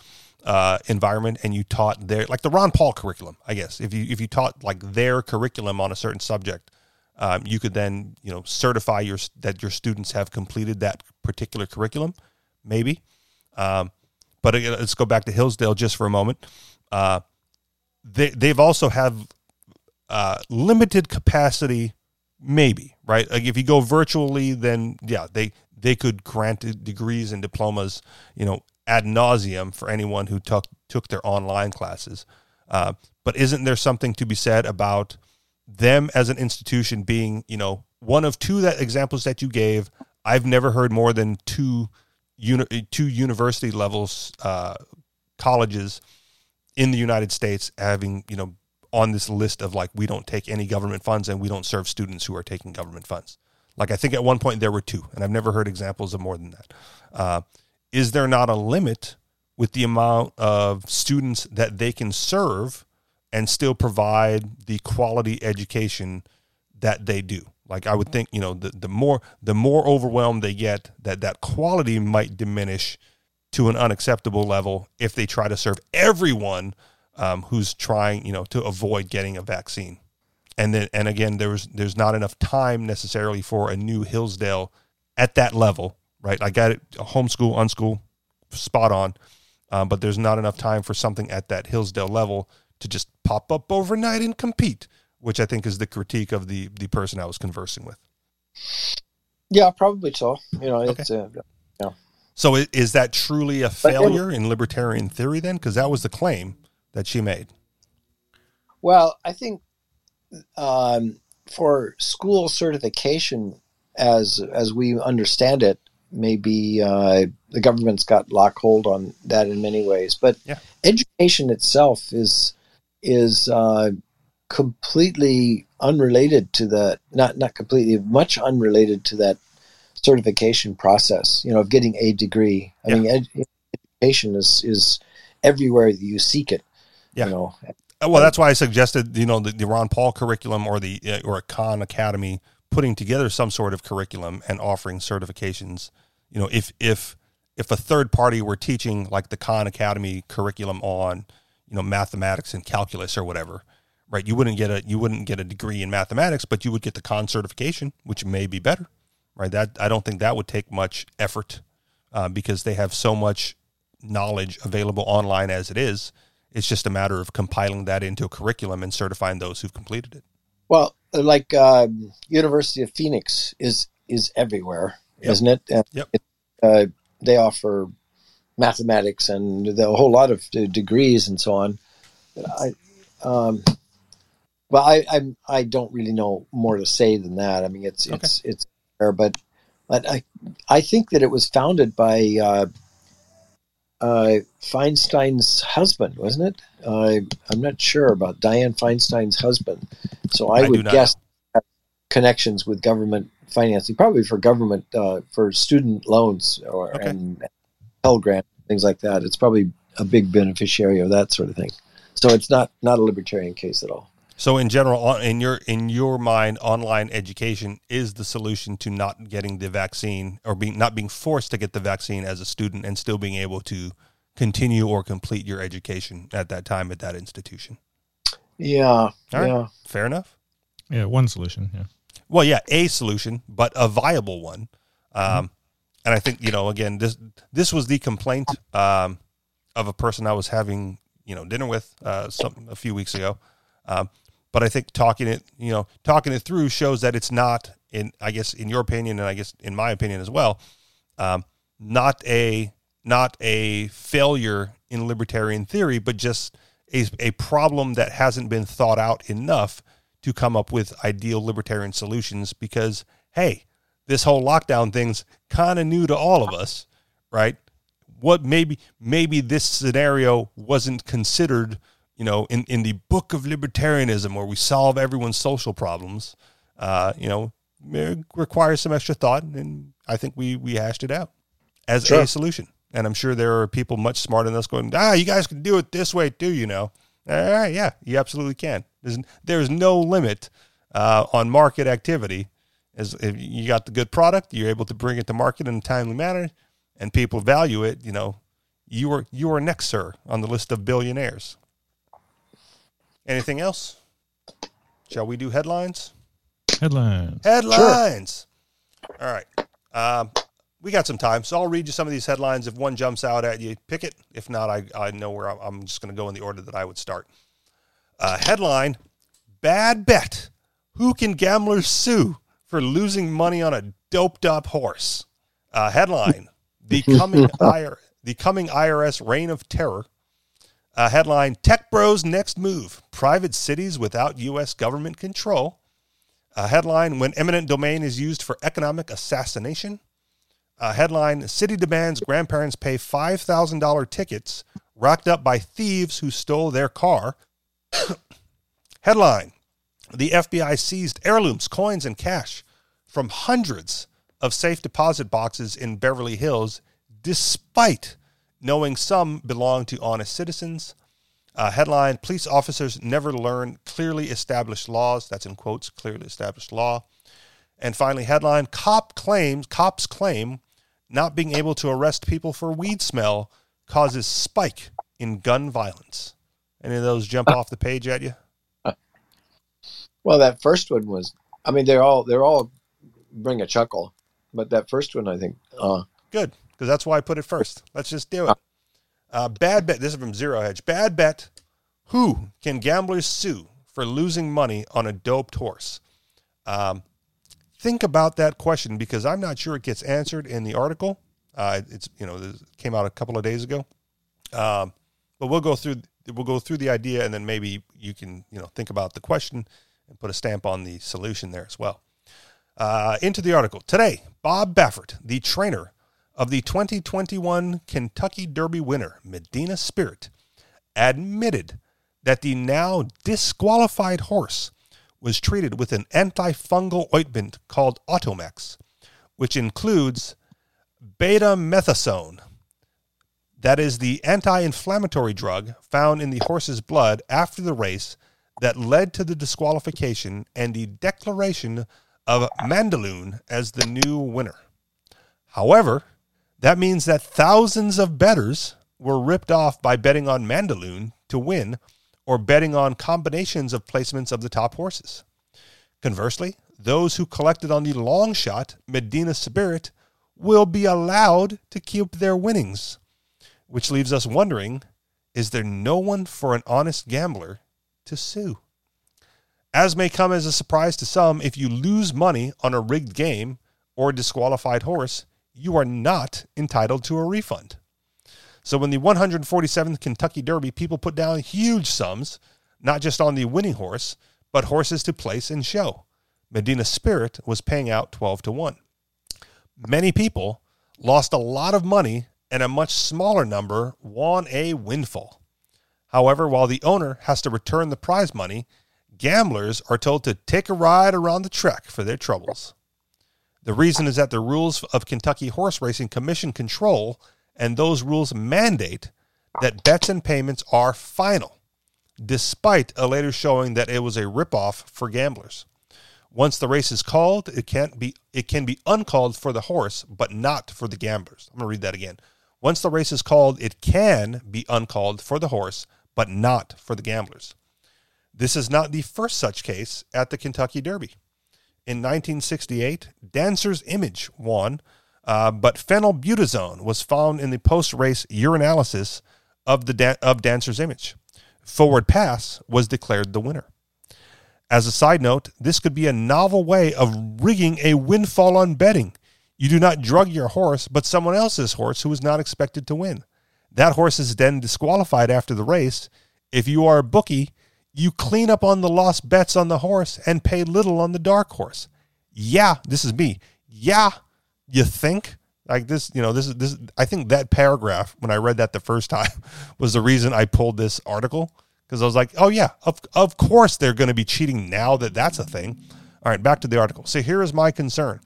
environment, and you taught their, like the Ron Paul curriculum, I guess, if you taught like their curriculum on a certain subject, you could then, you know, certify that your students have completed that particular curriculum, maybe. But again, let's go back to Hillsdale just for a moment. They've also have limited capacity, maybe, right? Like if you go virtually, then yeah, they could grant degrees and diplomas, you know, ad nauseum for anyone who took their online classes. But isn't there something to be said about them as an institution being, you know, one of two that examples that you gave? I've never heard more than two university levels colleges in the United States having, you know, on this list of like, we don't take any government funds and we don't serve students who are taking government funds. Like I think at one point there were two, and I've never heard examples of more than that. Is there not a limit with the amount of students that they can serve and still provide the quality education that they do? Like I would think, you know, the more overwhelmed they get, that quality might diminish to an unacceptable level if they try to serve everyone who's trying, you know, to avoid getting a vaccine. And again, there's not enough time necessarily for a new Hillsdale at that level. Right, I got it. Homeschool, unschool, spot on. But there's not enough time for something at that Hillsdale level to just pop up overnight and compete, which I think is the critique of the person I was conversing with. Yeah, probably so. You know, it's yeah. So is that truly a failure in libertarian theory then? Because that was the claim that she made. Well, I think for school certification, as we understand it, maybe the government's got lockhold on that in many ways, but yeah, education itself is completely unrelated to the not completely, much unrelated to that certification process. You know, of getting a degree. I mean, education is everywhere that you seek it. Yeah. You know. Well, that's why I suggested, you know, the Ron Paul curriculum or or a Khan Academy putting together some sort of curriculum and offering certifications. You know, if a third party were teaching like the Khan Academy curriculum on, you know, mathematics and calculus or whatever, right? You wouldn't get a degree in mathematics, but you would get the Khan certification, which may be better, right? That I don't think that would take much effort because they have so much knowledge available online as it is. It's just a matter of compiling that into a curriculum and certifying those who've completed it. Well, like University of Phoenix is everywhere, yep, isn't it? Yep. They offer mathematics and a whole lot of degrees and so on. But I don't really know more to say than that. I mean, it's there, but I think that it was founded by Feinstein's husband, wasn't it? I'm not sure about Diane Feinstein's husband. So I would guess connections with government financing, probably for government, for student loans and Pell Grant, things like that. It's probably a big beneficiary of that sort of thing. So it's not a libertarian case at all. So in general, in your mind, online education is the solution to not getting the vaccine or not being forced to get the vaccine as a student and still being able to continue or complete your education at that time at that institution. Yeah. All right. Yeah. Fair enough. Yeah. One solution. Yeah. Well, yeah, a solution, but a viable one. And I think, again, this was the complaint of a person I was having, dinner with a few weeks ago. But I think talking it through shows that it's not, in your opinion, and I guess in my opinion as well, not a failure in libertarian theory, but just a problem that hasn't been thought out enough to come up with ideal libertarian solutions. Because hey, this whole lockdown thing's kind of new to all of us, right? What maybe this scenario wasn't considered. In the book of libertarianism, where we solve everyone's social problems, it requires some extra thought, and I think we hashed it out as a solution. And I'm sure there are people much smarter than us going, you guys can do it this way too, All right, yeah, you absolutely can. There's no limit on market activity. As if you got the good product, you're able to bring it to market in a timely manner, and people value it, you are next, sir, on the list of billionaires. Anything else? Shall we do headlines? Headlines. Sure. All right. We got some time, so I'll read you some of these headlines. If one jumps out at you, pick it. If not, I know where I'm just going to go in the order that I would start. Headline, bad bet. Who can gamblers sue for losing money on a doped-up horse? Headline, the coming IRS reign of terror. Headline, tech bros next move, private cities without U.S. government control. Headline, when eminent domain is used for economic assassination. Headline, city demands grandparents pay $5,000 tickets racked up by thieves who stole their car. Headline, the FBI seized heirlooms, coins, and cash from hundreds of safe deposit boxes in Beverly Hills, despite knowing some belong to honest citizens. Headline, police officers never learn clearly established laws. That's in quotes, clearly established law. And finally, headline, cops claim not being able to arrest people for weed smell causes spike in gun violence. Any of those jump off the page at you? Well, that first one was, they're all bring a chuckle, but that first one, I think. Good. Because that's why I put it first. Let's just do it. Bad bet. This is from Zero Hedge. Bad bet. Who can gamblers sue for losing money on a doped horse? Think about that question, because I'm not sure it gets answered in the article. It came out a couple of days ago. But we'll go through the idea, and then maybe you can think about the question and put a stamp on the solution there as well. Into the article today. Bob Baffert, the trainer of the 2021 Kentucky Derby winner, Medina Spirit, admitted that the now disqualified horse was treated with an antifungal ointment called OtoMax, which includes betamethasone. That is the anti-inflammatory drug found in the horse's blood after the race that led to the disqualification and the declaration of Mandaloon as the new winner. However, that means that thousands of bettors were ripped off by betting on Mandaloon to win or betting on combinations of placements of the top horses. Conversely, those who collected on the long shot, Medina Spirit, will be allowed to keep their winnings, which leaves us wondering, is there no one for an honest gambler to sue? As may come as a surprise to some, if you lose money on a rigged game or disqualified horse, you are not entitled to a refund. So in the 147th Kentucky Derby, people put down huge sums, not just on the winning horse, but horses to place and show. Medina Spirit was paying out 12-1. Many people lost a lot of money, and a much smaller number won a windfall. However, while the owner has to return the prize money, gamblers are told to take a ride around the track for their troubles. The reason is that the rules of Kentucky horse racing commission control, and those rules mandate that bets and payments are final, despite a later showing that it was a ripoff for gamblers. Once the race is called, it can be uncalled for the horse, but not for the gamblers. I'm going to read that again. Once the race is called, it can be uncalled for the horse, but not for the gamblers. This is not the first such case at the Kentucky Derby. In 1968, Dancer's Image won, but phenylbutazone was found in the post-race urinalysis of Dancer's Image. Forward Pass was declared the winner. As a side note, this could be a novel way of rigging a windfall on betting. You do not drug your horse, but someone else's horse who is not expected to win. That horse is then disqualified after the race. If you are a bookie, you clean up on the lost bets on the horse and pay little on the dark horse. Yeah, this is me. Yeah, you think? Like this, you know, this is, I think that paragraph, when I read that the first time, was the reason I pulled this article. Because I was like, oh, yeah, of course they're going to be cheating now that that's a thing. All right, back to the article. So here is my concern.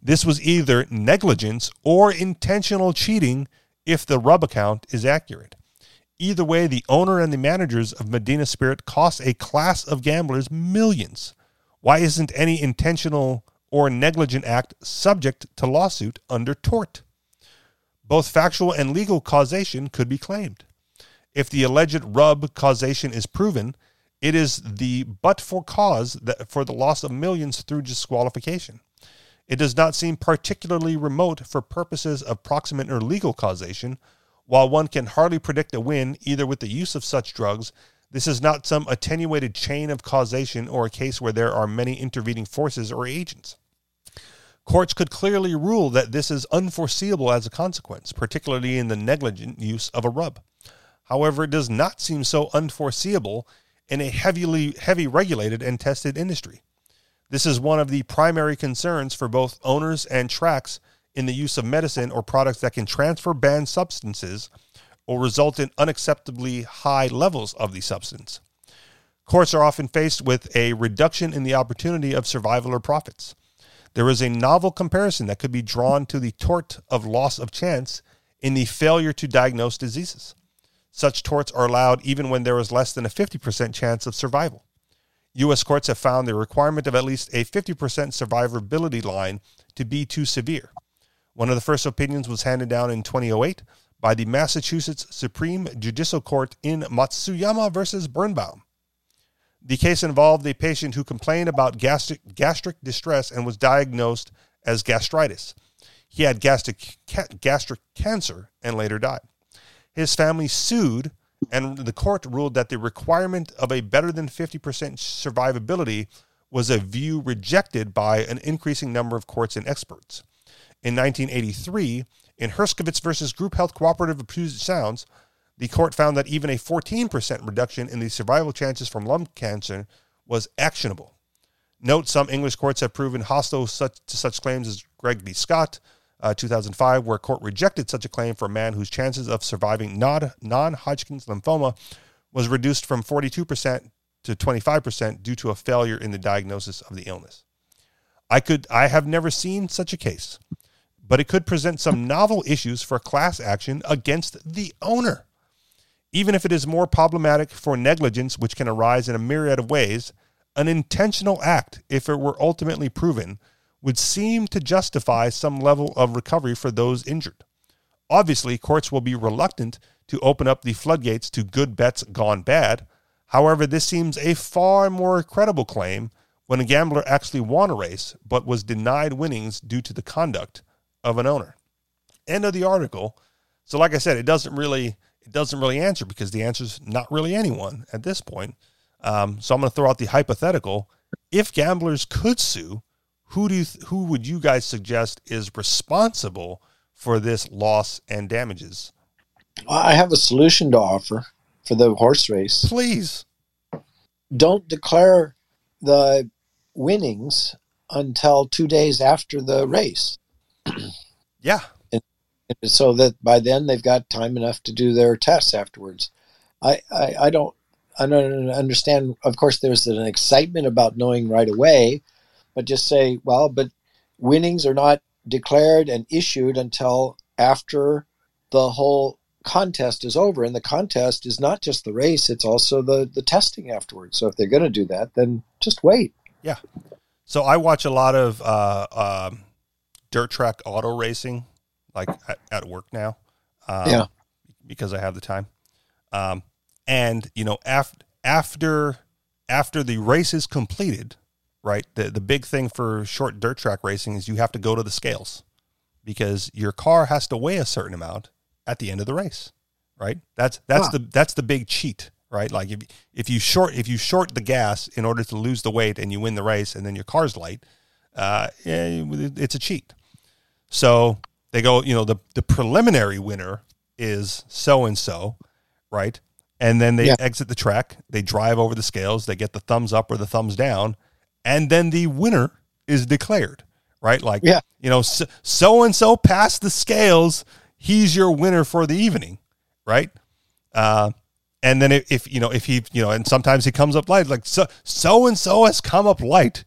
This was either negligence or intentional cheating if the Rub account is accurate. Either way, the owner and the managers of Medina Spirit cost a class of gamblers millions. Why isn't any intentional or negligent act subject to lawsuit under tort? Both factual and legal causation could be claimed. If the alleged Rub causation is proven, it is the but-for cause for the loss of millions through disqualification. It does not seem particularly remote for purposes of proximate or legal causation. While one can hardly predict a win either with the use of such drugs, this is not some attenuated chain of causation or a case where there are many intervening forces or agents. Courts could clearly rule that this is unforeseeable as a consequence, particularly in the negligent use of a Rub. However, it does not seem so unforeseeable in a heavily regulated and tested industry. This is one of the primary concerns for both owners and tracks in the use of medicine or products that can transfer banned substances or result in unacceptably high levels of the substance. Courts are often faced with a reduction in the opportunity of survival or profits. There is a novel comparison that could be drawn to the tort of loss of chance in the failure to diagnose diseases. Such torts are allowed even when there is less than a 50% chance of survival. U.S. courts have found the requirement of at least a 50% survivability line to be too severe. One of the first opinions was handed down in 2008 by the Massachusetts Supreme Judicial Court in Matsuyama versus Birnbaum. The case involved a patient who complained about gastric distress and was diagnosed as gastritis. He had gastric cancer and later died. His family sued, and the court ruled that the requirement of a better than 50% survivability was a view rejected by an increasing number of courts and experts. In 1983, in Herskovitz versus Group Health Cooperative of Puget Sound, the court found that even a 14% reduction in the survival chances from lung cancer was actionable. Note, some English courts have proven hostile to such claims as Greg v. Scott, 2005, where a court rejected such a claim for a man whose chances of surviving non-Hodgkin's lymphoma was reduced from 42% to 25% due to a failure in the diagnosis of the illness. I have never seen such a case, but it could present some novel issues for class action against the owner. Even if it is more problematic for negligence, which can arise in a myriad of ways, an intentional act, if it were ultimately proven, would seem to justify some level of recovery for those injured. Obviously, courts will be reluctant to open up the floodgates to good bets gone bad. However, this seems a far more credible claim when a gambler actually won a race but was denied winnings due to the conduct of an owner. End of the article. So like I said, it doesn't really answer, because the answer is not really anyone at this point. So I'm going to throw out the hypothetical. If gamblers could sue, who would you guys suggest is responsible for this loss and damages? I have a solution to offer for the horse race. Please. Don't declare the winnings until 2 days after the race. Yeah. And so that by then they've got time enough to do their tests afterwards. I don't understand. Of course, there's an excitement about knowing right away, but just say, well, but winnings are not declared and issued until after the whole contest is over. And the contest is not just the race, it's also the testing afterwards. So if they're going to do that, then just wait. Yeah. So I watch a lot of dirt track auto racing, like at work now, because I have the time. And you know, after the race is completed, right? The big thing for short dirt track racing is you have to go to the scales because your car has to weigh a certain amount at the end of the race, right? That's the big cheat, right? Like if you short the gas in order to lose the weight and you win the race and then your car's light, it's a cheat. So they go, you know, the preliminary winner is so and so, right? And then they exit the track, they drive over the scales, they get the thumbs up or the thumbs down, and then the winner is declared, right? Like, you know, so-and-so passed the scales, he's your winner for the evening, right? And then if he and sometimes he comes up light, like so-and-so has come up light,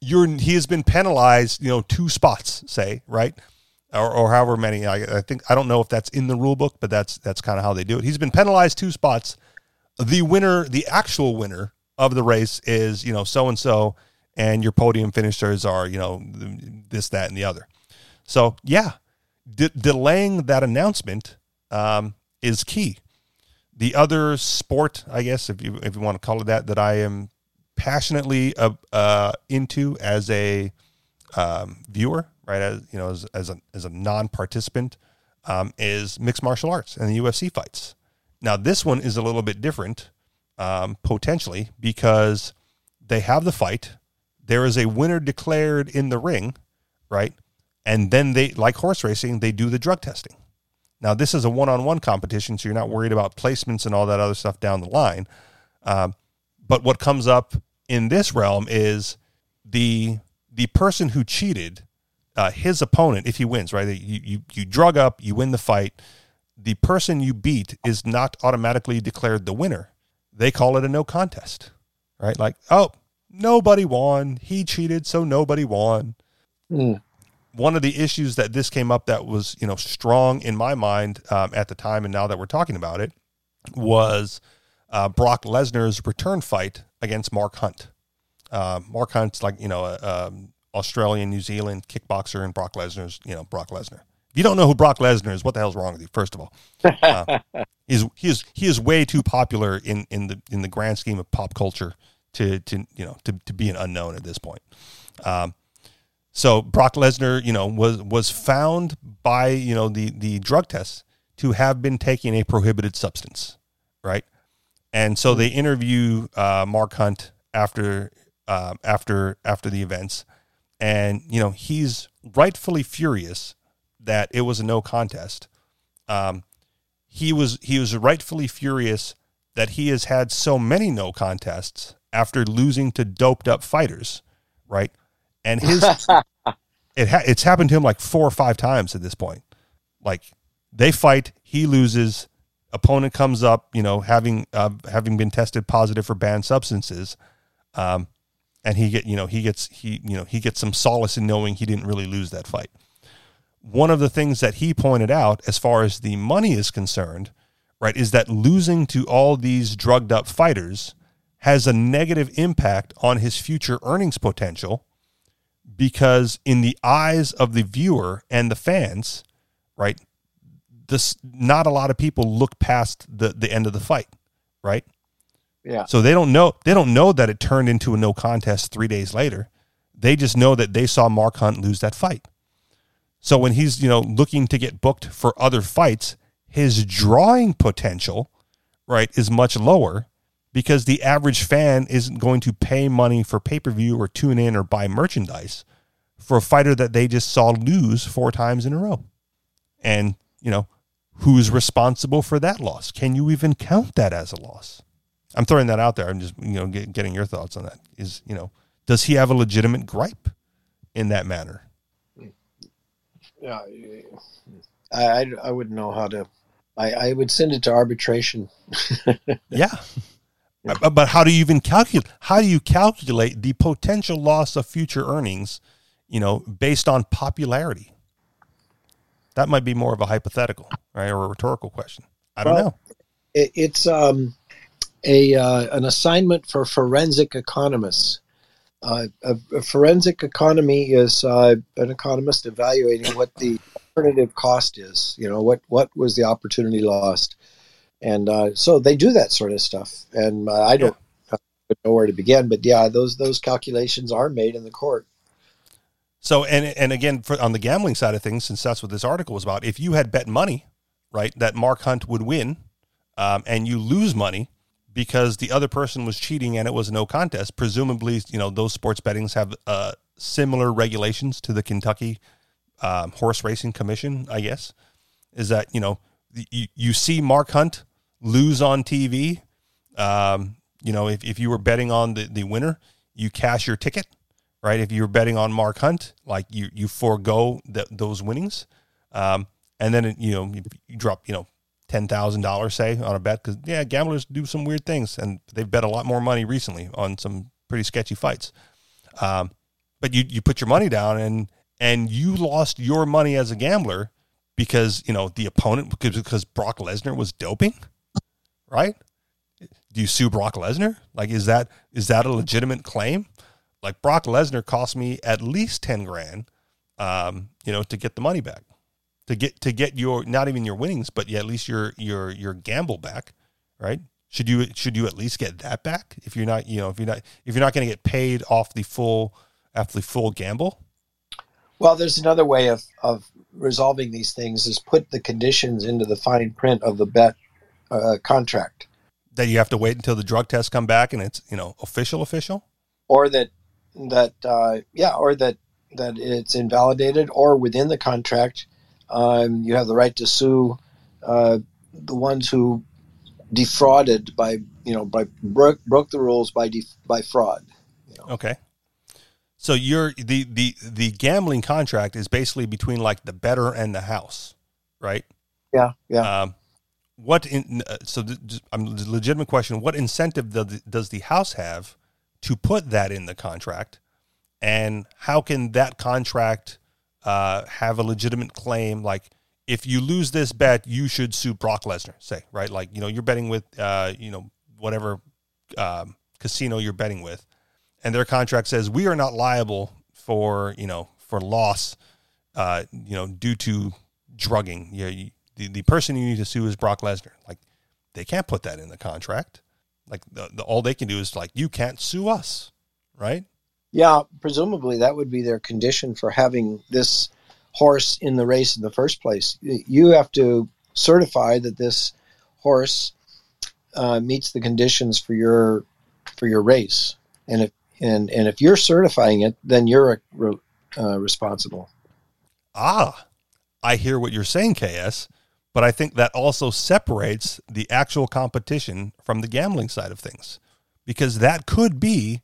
he has been penalized, you know, 2 spots, say, right? Or however many. I think, I don't know if that's in the rule book, but that's kind of how they do it. He's been penalized 2 spots. The winner, the actual winner of the race is, you know, so-and-so, and your podium finishers are, you know, this, that, and the other. So yeah, delaying that announcement is key. The other sport, I guess, if you want to call it that I am passionately into as a viewer, right, as you know, as a non-participant, is mixed martial arts and the UFC fights. Now, this one is a little bit different, potentially, because they have the fight. There is a winner declared in the ring, right? And then they, like horse racing, they do the drug testing. Now, this is a one-on-one competition, so you're not worried about placements and all that other stuff down the line. But what comes up in this realm is the person who cheated. His opponent, if he wins, right? You drug up, you win the fight. The person you beat is not automatically declared the winner. They call it a no contest, right? Like, oh, nobody won. He cheated, so nobody won. Mm. One of the issues that this came up that was, you know, strong in my mind at the time, and now that we're talking about it, was Brock Lesnar's return fight against Mark Hunt. Mark Hunt's like, you know, Australian, New Zealand kickboxer, and Brock Lesnar's, you know, Brock Lesnar. If you don't know who Brock Lesnar is, what the hell's wrong with you? First of all, he is way too popular in the grand scheme of pop culture to be an unknown at this point. So Brock Lesnar, you know, was found by, you know, the drug tests to have been taking a prohibited substance, right? And so they interview Mark Hunt after the events. And, you know, he's rightfully furious that it was a no contest. He was rightfully furious that he has had so many no contests after losing to doped up fighters, right? And his it's happened to him like 4 or 5 times at this point. Like, they fight, he loses, opponent comes up, you know, having been tested positive for banned substances, and he gets some solace in knowing he didn't really lose that fight. One of the things that he pointed out, as far as the money is concerned, right, is that losing to all these drugged up fighters has a negative impact on his future earnings potential, because in the eyes of the viewer and the fans, right, this, not a lot of people look past the end of the fight, right? Yeah. So they don't know that it turned into a no contest 3 days later. They just know that they saw Mark Hunt lose that fight. So when he's, you know, looking to get booked for other fights, his drawing potential, right, is much lower because the average fan isn't going to pay money for pay-per-view or tune in or buy merchandise for a fighter that they just saw lose 4 times in a row. And, you know, Who's responsible for that loss? Can you even count that as a loss? I'm throwing that out there. I'm just, getting your thoughts on that. Is, does he have a legitimate gripe in that manner? Yeah, I wouldn't know how to. I would send it to arbitration. Yeah, but how do you even calculate? How do you calculate the potential loss of future earnings? Based on popularity. That might be more of a hypothetical, right, or a rhetorical question. I don't know. It's an assignment for forensic economists. A forensic economy is an economist evaluating what the alternative cost is. What was the opportunity lost, and so they do that sort of stuff. And I don't know where to begin, but yeah, those calculations are made in the court. So, and again, on the gambling side of things, since that's what this article was about, if you had bet money, right, that Mark Hunt would win, and you lose money because the other person was cheating and it was no contest, presumably, those sports bettings have similar regulations to the Kentucky Horse Racing Commission, I guess, is that, you see Mark Hunt lose on TV. If you were betting on the winner, you cash your ticket. Right, if you're betting on Mark Hunt, like you forego those winnings, and then you drop $10,000 say on a bet because gamblers do some weird things and they've bet a lot more money recently on some pretty sketchy fights. But you put your money down and you lost your money as a gambler because the opponent because Brock Lesnar was doping, right? Do you sue Brock Lesnar? Like, is that a legitimate claim? Like, Brock Lesnar cost me at least $10,000, to get the money back, to get your, not even your winnings, but at least your gamble back, right? Should you at least get that back if you're not, if you're not going to get paid off the full gamble? Well, there's another way of resolving these things is put the conditions into the fine print of the bet contract. That you have to wait until the drug tests come back and it's official, or that. That it's invalidated, or within the contract, you have the right to sue the ones who defrauded by broke the rules by fraud. Okay, so the gambling contract is basically between like the bettor and the house, right? Yeah. The legitimate question: what incentive does the house have to put that in the contract, and how can that contract have a legitimate claim? Like, if you lose this bet, you should sue Brock Lesnar, say, right? Like, you're betting with, whatever casino you're betting with, and their contract says, we are not liable for loss, due to drugging. The person you need to sue is Brock Lesnar. Like, they can't put that in the contract. Like, all they can do is like, you can't sue us, right? Yeah, presumably that would be their condition for having this horse in the race in the first place. You have to certify that this horse meets the conditions for your race, and if you're certifying it, then you're responsible. Ah, I hear what you're saying, KS. But I think that also separates the actual competition from the gambling side of things, because that could be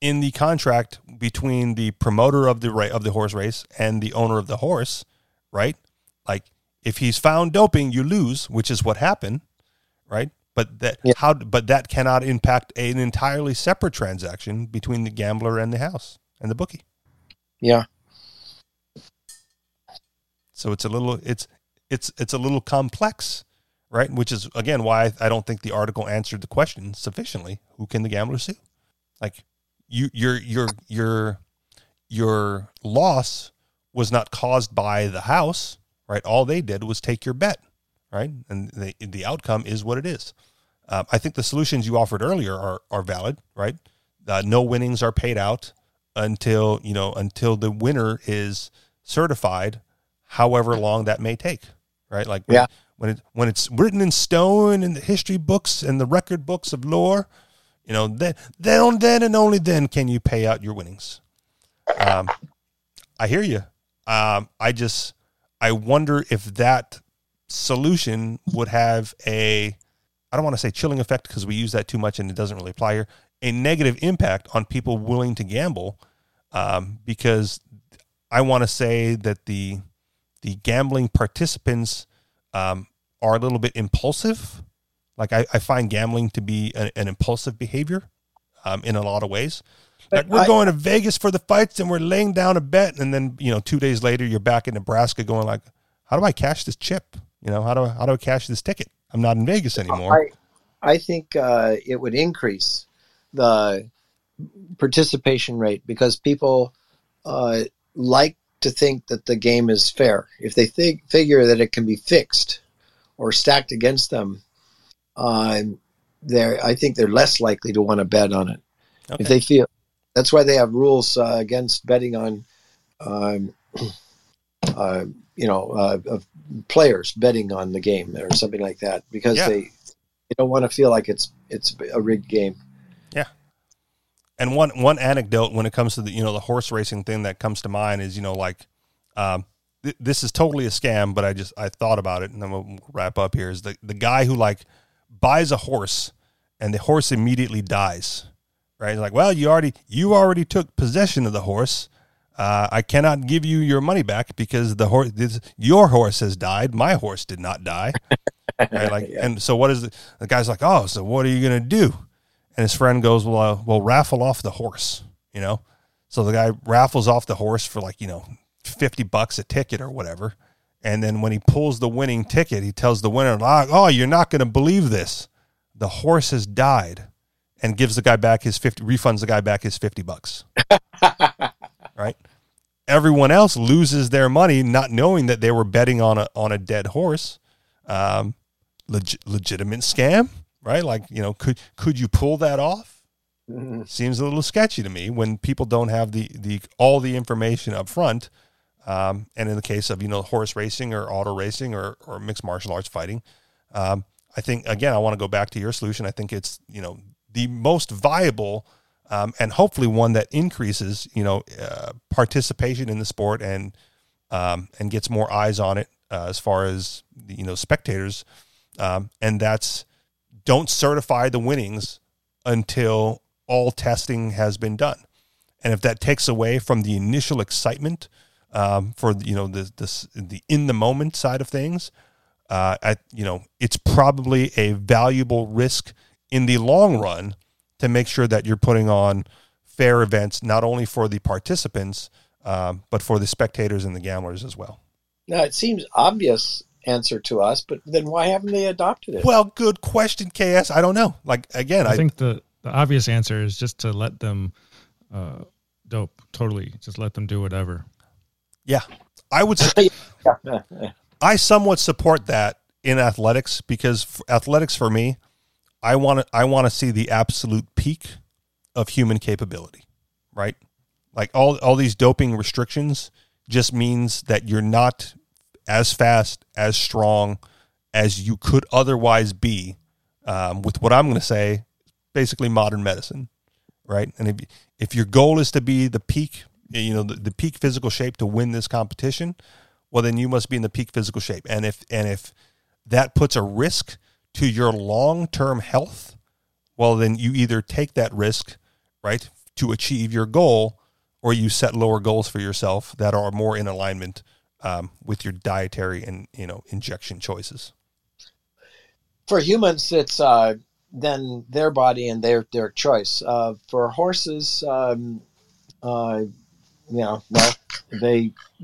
in the contract between the promoter of the horse race and the owner of the horse, right? Like, if he's found doping, you lose, which is what happened, right? But that cannot impact an entirely separate transaction between the gambler and the house and the bookie. Yeah. So it's a little complex, right? Which is, again, why I don't think the article answered the question sufficiently. Who can the gambler sue? Like, your loss was not caused by the house, right? All they did was take your bet, right? And the outcome is what it is. I think the solutions you offered earlier are valid, right? No winnings are paid out until the winner is certified, however long that may take. Right? Like, when it's written in stone in the history books and the record books of lore, then and only then can you pay out your winnings. I hear you. I wonder if that solution would have a, I don't want to say chilling effect because we use that too much and it doesn't really apply here, a negative impact on people willing to gamble, because I want to say that the gambling participants are a little bit impulsive. Like I find gambling to be an impulsive behavior in a lot of ways. Like we're going to Vegas for the fights and we're laying down a bet. And then, 2 days later, you're back in Nebraska going like, how do I cash this chip? How do I cash this ticket? I'm not in Vegas anymore. I think it would increase the participation rate because people like to think that the game is fair. If they figure that it can be fixed or stacked against them, I think they're less likely to want to bet on it. Okay. If they feel that's why they have rules against betting on, of players betting on the game or something like that because they don't want to feel like it's a rigged game. Yeah. And one anecdote when it comes to the the horse racing thing that comes to mind is this is totally a scam, but I thought about it and then we'll wrap up here, is the guy who buys a horse and the horse immediately dies. Right? Like, well, you already took possession of the horse. I cannot give you your money back because your horse has died. My horse did not die. Right? And so what is the guy's like, oh, so what are you going to do? And his friend goes, well, we'll raffle off the horse, So the guy raffles off the horse for $50 a ticket or whatever. And then when he pulls the winning ticket, he tells the winner, oh, you're not going to believe this. The horse has died. And gives the guy back his refunds the guy back his $50. Right? Everyone else loses their money not knowing that they were betting on a dead horse. Legitimate scam, right? Could you pull that off? Mm-hmm. Seems a little sketchy to me when people don't have the all the information up front. And in the case of horse racing or auto racing or mixed martial arts fighting, I think again I want to go back to your solution. I think it's the most viable and hopefully one that increases, participation in the sport and gets more eyes on it as far as, spectators. And that's don't certify the winnings until all testing has been done. And if that takes away from the initial excitement for, the in the moment side of things, it's probably a valuable risk in the long run to make sure that you're putting on fair events, not only for the participants, but for the spectators and the gamblers as well. Now, it seems obvious answer to us, but then why haven't they adopted it? Well, good question, KS. I don't know. I think the obvious answer is just to let them dope. Totally. Just let them do whatever. Yeah. I would say I somewhat support that in athletics because athletics for me, I want to see the absolute peak of human capability, right? Like all these doping restrictions just means that you're not as fast, as strong as you could otherwise be with what I'm going to say, basically modern medicine, right? And if your goal is to be the peak, the peak physical shape to win this competition, well, then you must be in the peak physical shape. And if that puts a risk to your long-term health, well, then you either take that risk, right, to achieve your goal, or you set lower goals for yourself that are more in alignment with your dietary and, injection choices. For humans, it's then their body and their choice. For horses, they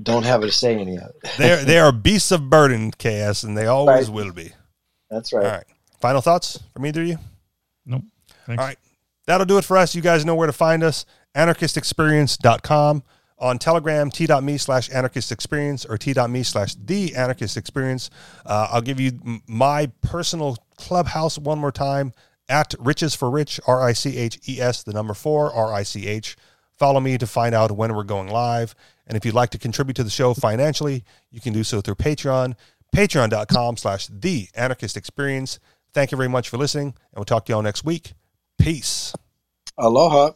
don't have a say in it. They are beasts of burden, KS, and they always will be. That's right. All right. Final thoughts from either of you? Nope. Thanks. All right. That'll do it for us. You guys know where to find us. AnarchistExperience.com. On Telegram, t.me/anarchistexperience or t.me/theanarchistexperience. I'll give you my personal Clubhouse one more time. At Riches for Rich, RICHES, 4, RICH. Follow me to find out when we're going live. And if you'd like to contribute to the show financially, you can do so through Patreon. Patreon.com/theanarchistexperience. Thank you very much for listening, and we'll talk to y'all next week. Peace. Aloha.